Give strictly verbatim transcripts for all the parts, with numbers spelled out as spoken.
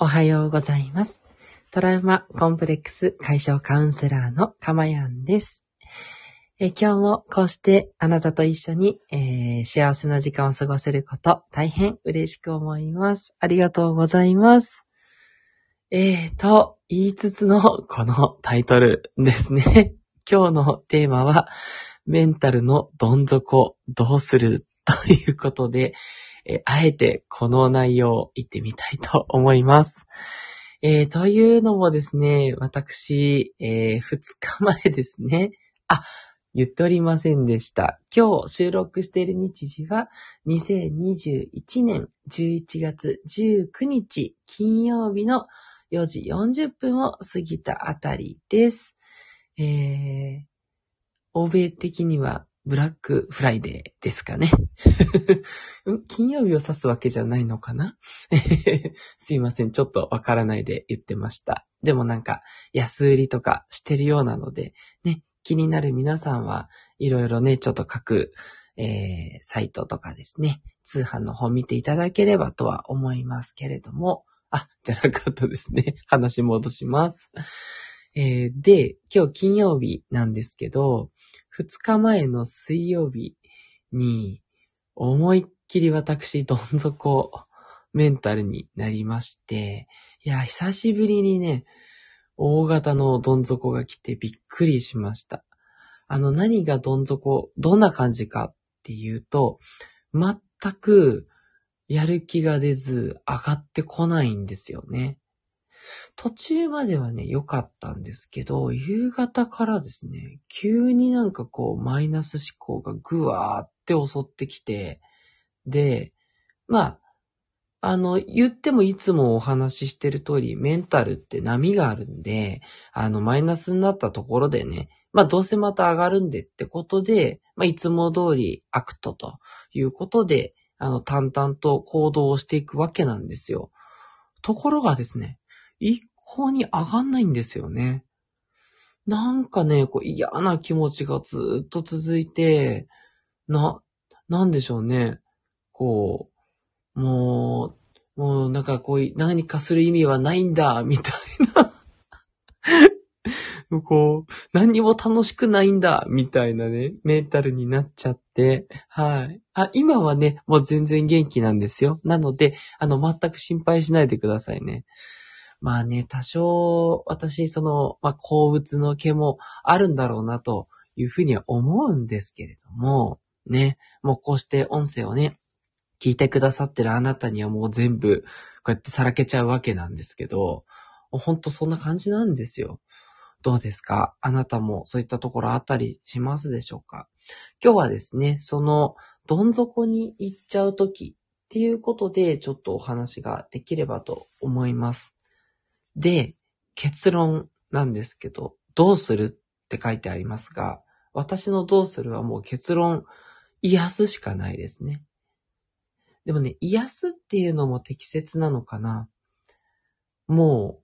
おはようございます。トラウマコンプレックス解消カウンセラーのかまやんです。え今日もこうしてあなたと一緒に、えー、幸せな時間を過ごせること大変嬉しく思います。ありがとうございます。えーと言いつつのこのタイトルですね。今日のテーマはメンタルのどん底どうするということで、えあえてこの内容を言ってみたいと思います。えー、というのもですね、私、えー、ふつかまえですね。あ、言っておりませんでした。今日収録している日時はにせんにじゅういちねんじゅういちがつじゅうくにち金曜日のよじよんじゅっぷんを過ぎたあたりです。えー、欧米的にはブラックフライデーですかね。金曜日を指すわけじゃないのかなすいません。ちょっとわからないで言ってました。でもなんか安売りとかしてるようなので、ね、気になる皆さんはいろいろね、ちょっと各、えー、サイトとかですね、通販の方見ていただければとは思いますけれども、あ、じゃなかったですね。話戻します。えー、で、今日金曜日なんですけど、ふつかまえの水曜日に思いっきり私どん底メンタルになりまして、いや、久しぶりにね、大型のどん底が来てびっくりしました。あの、何がどん底、どんな感じかっていうと、全くやる気が出ず上がってこないんですよね。途中まではね、良かったんですけど、夕方からですね、急になんかこう、マイナス思考がぐわーって襲ってきて、で、まあ、あの、言ってもいつもお話ししてる通り、メンタルって波があるんで、あの、マイナスになったところでね、まあ、どうせまた上がるんでってことで、まあ、いつも通りアクトということで、あの、淡々と行動をしていくわけなんですよ。ところがですね、一向に上がんないんですよね。なんかね、こう嫌な気持ちがずっと続いて、な、なんでしょうね。こう、もう、もうなんかこう、何かする意味はないんだ、みたいな。こう、何にも楽しくないんだ、みたいなね、メンタルになっちゃって、はい。あ、今はね、もう全然元気なんですよ。なので、あの、全く心配しないでくださいね。まあね、多少私その、まあ、好物の毛もあるんだろうなというふうには思うんですけれども、ね、もうこうして音声をね、聞いてくださってるあなたにはもう全部こうやってさらけちゃうわけなんですけど、ほんとそんな感じなんですよ。どうですか？あなたもそういったところあったりしますでしょうか？今日はですね、そのどん底に行っちゃうときっていうことでちょっとお話ができればと思います。で、結論なんですけど、どうするって書いてありますが、私のどうするはもう結論、癒すしかないですね。でもね、癒すっていうのも適切なのかな。も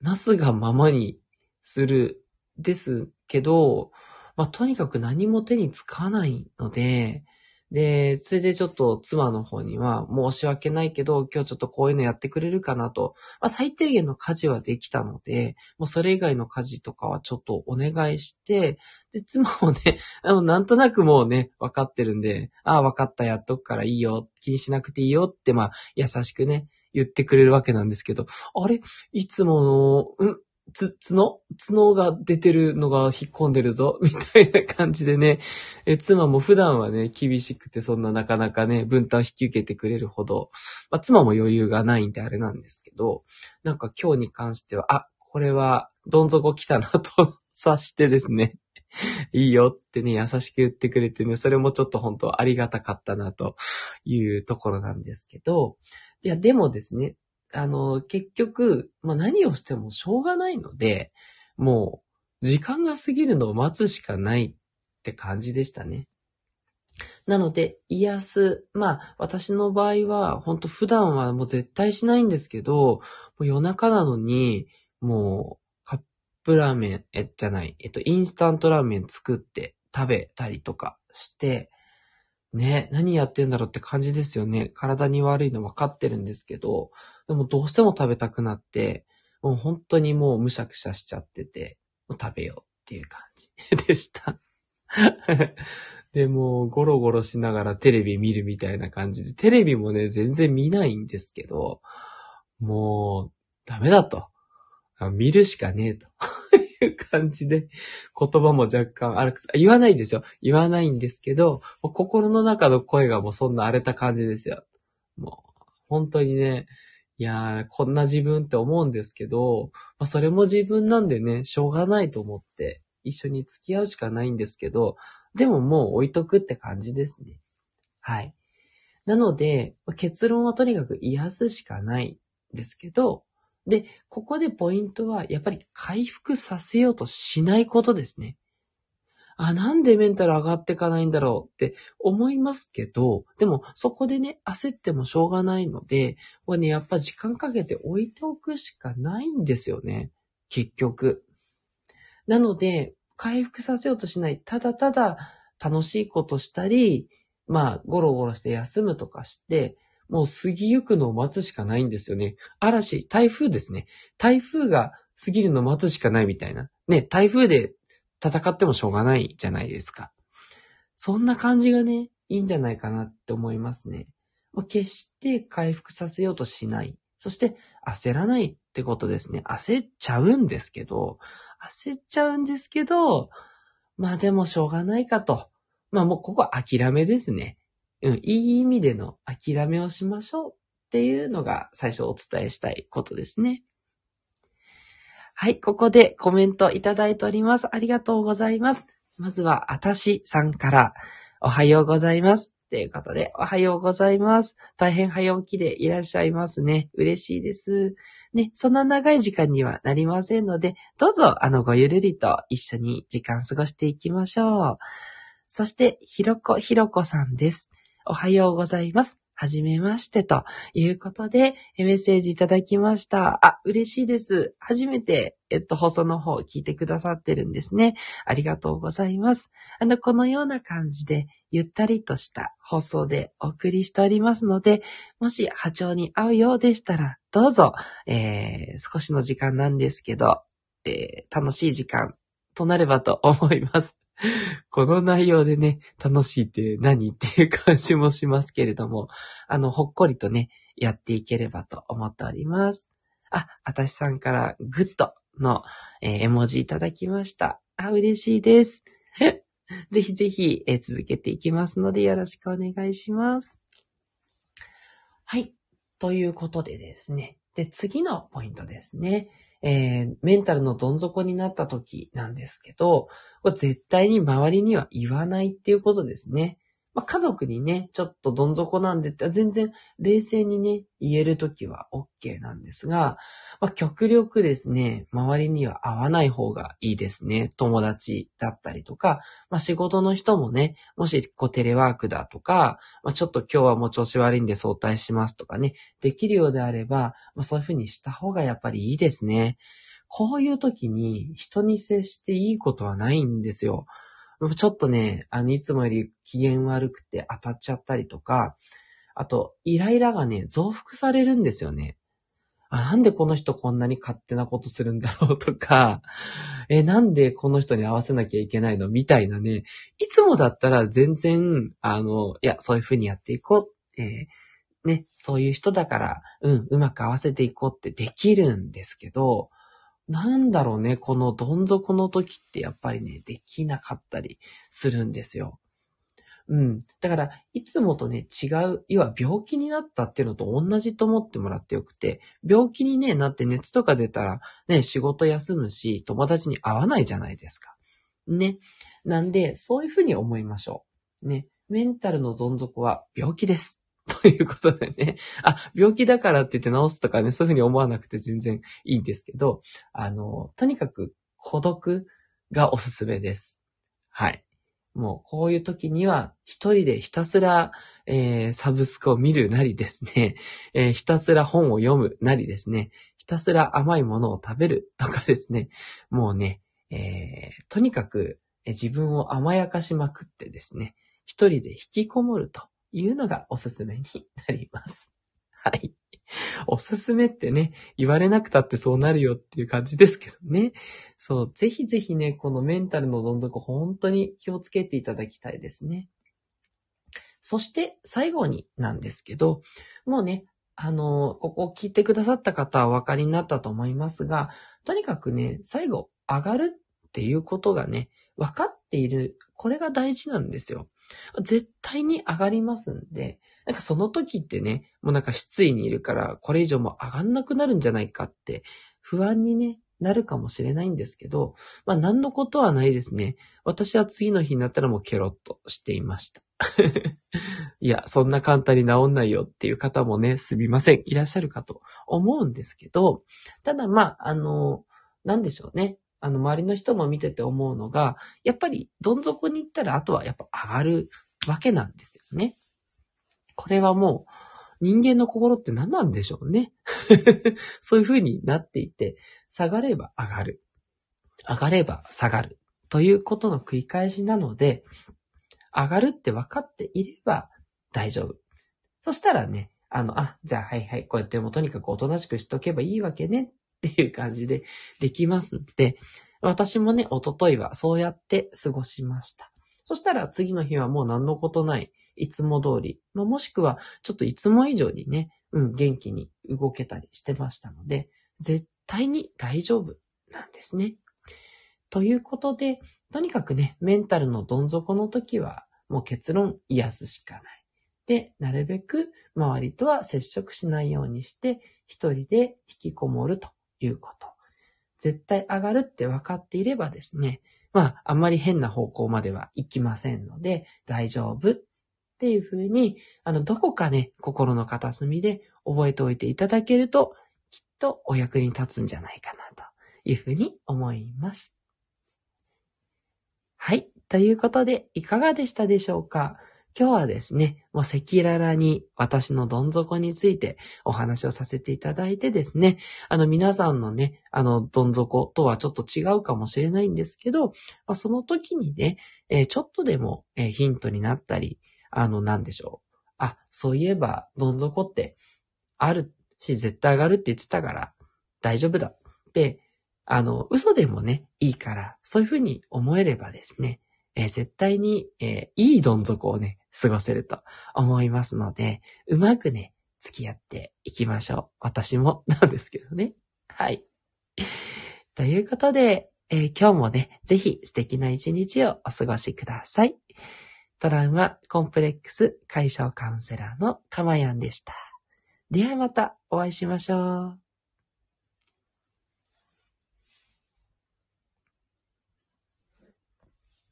う、なすがままにするですけど、まあ、とにかく何も手につかないので、で、それでちょっと妻の方には申し訳ないけど、今日ちょっとこういうのやってくれるかなと、まあ、最低限の家事はできたので、もうそれ以外の家事とかはちょっとお願いして、で、妻もね、あの、なんとなくもうね、分かってるんで、ああ、分かった、やっとくからいいよ、気にしなくていいよって、まあ、優しくね、言ってくれるわけなんですけど、あれ、いつもの、んつ、つの、角が出てるのが引っ込んでるぞ、みたいな感じでね。え、妻も普段はね、厳しくてそんななかなかね、分担を引き受けてくれるほど、まあ、妻も余裕がないんであれなんですけど、なんか今日に関しては、あ、これはどん底来たなと察してですね、いいよってね、優しく言ってくれてね、それもちょっと本当ありがたかったなというところなんですけど、いや、でもですね、あの、結局、まあ、何をしてもしょうがないので、もう、時間が過ぎるのを待つしかないって感じでしたね。なので、癒す。まあ、私の場合は、本当普段はもう絶対しないんですけど、もう夜中なのに、もう、カップラーメン、え、じゃない、えっと、インスタントラーメン作って食べたりとかして、ね、何やってんだろうって感じですよね。体に悪いの分かってるんですけど、でもどうしても食べたくなって、もう本当にもうむしゃくしゃしちゃってて、もう食べようっていう感じでした。で、もうゴロゴロしながらテレビ見るみたいな感じで、テレビもね、全然見ないんですけど、もうダメだと。見るしかねえと。感じで、言葉も若干荒く、言わないですよ。言わないんですけど、心の中の声がもうそんな荒れた感じですよ。もう、本当にね、いやー、こんな自分って思うんですけど、まあ、それも自分なんでね、しょうがないと思って、一緒に付き合うしかないんですけど、でももう置いとくって感じですね。はい。なので、結論はとにかく癒すしかないんですけど、で、ここでポイントは、やっぱり回復させようとしないことですね。あ、なんでメンタル上がっていかないんだろうって思いますけど、でもそこでね、焦ってもしょうがないので、これね、やっぱ時間かけて置いておくしかないんですよね。結局。なので、回復させようとしない。ただただ楽しいことしたり、まあ、ゴロゴロして休むとかして、もう過ぎゆくのを待つしかないんですよね。嵐、台風ですね。台風が過ぎるのを待つしかないみたいな。ね、台風で戦ってもしょうがないじゃないですか。そんな感じがね、いいんじゃないかなって思いますね。決して回復させようとしない。そして焦らないってことですね。焦っちゃうんですけど、焦っちゃうんですけど、まあでもしょうがないかと。まあもうここ諦めですね。うん、いい意味での諦めをしましょうっていうのが最初お伝えしたいことですね。はい、ここでコメントいただいております。ありがとうございます。まずはあたしさんからおはようございますということで、おはようございます。大変早起きでいらっしゃいますね。嬉しいです。ね、そんな長い時間にはなりませんので、どうぞあのごゆるりと一緒に時間過ごしていきましょう。そしてひろこひろこさんです。おはようございます。はじめましてということでメッセージいただきました。あ、嬉しいです。初めて、えっと、放送の方を聞いてくださってるんですね。ありがとうございます。あの、このような感じでゆったりとした放送でお送りしておりますので、もし波長に合うようでしたら、どうぞ、えー、少しの時間なんですけど、えー、楽しい時間となればと思います。この内容でね、楽しいって何っていう感じもしますけれども、あの、ほっこりとね、やっていければと思っております。あ、あたしさんからグッドの、えー、絵文字いただきました。あ、嬉しいです。ぜひぜひ、えー、続けていきますのでよろしくお願いします。はい。ということでですね。で、次のポイントですね。えー、メンタルのどん底になった時なんですけど、これ絶対に周りには言わないっていうことですね。まあ、家族にね、ちょっとどん底なんでって全然冷静にね、言える時は OK なんですが、まあ、極力ですね、周りには会わない方がいいですね。友達だったりとか、まあ、仕事の人もね、もしこうテレワークだとか、まあ、ちょっと今日はもう調子悪いんで早退しますとかね、できるようであれば、まあ、そういうふうにした方がやっぱりいいですね。こういう時に人に接していいことはないんですよ。ちょっとね、あの、いつもより機嫌悪くて当たっちゃったりとか、あと、イライラがね、増幅されるんですよね。あ、なんでこの人こんなに勝手なことするんだろうとか、え、なんでこの人に合わせなきゃいけないのみたいなね、いつもだったら全然、あの、いや、そういう風にやっていこう。えー、ね、そういう人だから、うん、うまく合わせていこうってできるんですけど、なんだろうね、このどん底の時ってやっぱりね、できなかったりするんですよ。うん。だから、いつもとね、違う、要は病気になったっていうのと同じと思ってもらってよくて、病気にね、なって熱とか出たら、ね、仕事休むし、友達に会わないじゃないですか。ね。なんで、そういうふうに思いましょう。ね。メンタルのどん底は病気です。ということでね。あ、病気だからって言って治すとかね、そういうふうに思わなくて全然いいんですけど、あの、とにかく孤独がおすすめです。はい。もう、こういう時には、一人でひたすら、えー、サブスクを見るなりですね、えー、ひたすら本を読むなりですね、ひたすら甘いものを食べるとかですね、もうね、えー、とにかく自分を甘やかしまくってですね、一人で引きこもるというのがおすすめになります。はい。おすすめってね、言われなくたってそうなるよっていう感じですけどね。そう、ぜひぜひね、このメンタルのどん底本当に気をつけていただきたいですね。そして最後になんですけど、もうね、あの、ここを聞いてくださった方はお分かりになったと思いますが、とにかくね、最後上がるっていうことがね、分かっている、これが大事なんですよ。絶対に上がりますんで、なんかその時ってね、もうなんか失意にいるから、これ以上もう上がんなくなるんじゃないかって不安にね、なるかもしれないんですけど、まあ何のことはないですね。私は次の日になったらもうケロッとしていました。いや、そんな簡単に治んないよっていう方もね、すみません。いらっしゃるかと思うんですけど、ただまあ、あの、なんでしょうね。あの、周りの人も見てて思うのが、やっぱりどん底に行ったら、あとはやっぱ上がるわけなんですよね。これはもう人間の心って何なんでしょうね。そういう風になっていて、下がれば上がる、上がれば下がるということの繰り返しなので、上がるって分かっていれば大丈夫。そしたらね、あの、あ、じゃあはいはい、こうやってもうとにかくおとなしくしとけばいいわけねっていう感じでできますので、私もね、一昨日はそうやって過ごしました。そしたら次の日はもう何のことない。いつも通り、まあ、もしくはちょっといつも以上にね、うん、元気に動けたりしてましたので、絶対に大丈夫なんですね。ということで、とにかくね、メンタルのどん底の時は、もう結論癒すしかない。で、なるべく周りとは接触しないようにして、一人で引きこもるということ。絶対上がるって分かっていればですね、まあ、あんまり変な方向までは行きませんので、大丈夫。っていう風に、あの、どこかね、心の片隅で覚えておいていただけると、きっとお役に立つんじゃないかな、という風に思います。はい。ということで、いかがでしたでしょうか？今日はですね、もう赤裸々に私のどん底についてお話をさせていただいてですね、あの皆さんのね、あのどん底とはちょっと違うかもしれないんですけど、まあ、その時にね、えー、ちょっとでも、えー、ヒントになったり、あの、なんでしょう。あ、そういえば、どん底って、あるし、絶対上がるって言ってたから、大丈夫だって、あの、嘘でもね、いいから、そういうふうに思えればですね、えー、絶対に、えー、いいどん底をね、過ごせると思いますので、うまくね、付き合っていきましょう。私もなんですけどね。はい。ということで、えー、今日もね、ぜひ素敵な一日をお過ごしください。トラウマ・コンプレックス解消カウンセラーのかまやんでした。ではまたお会いしましょう。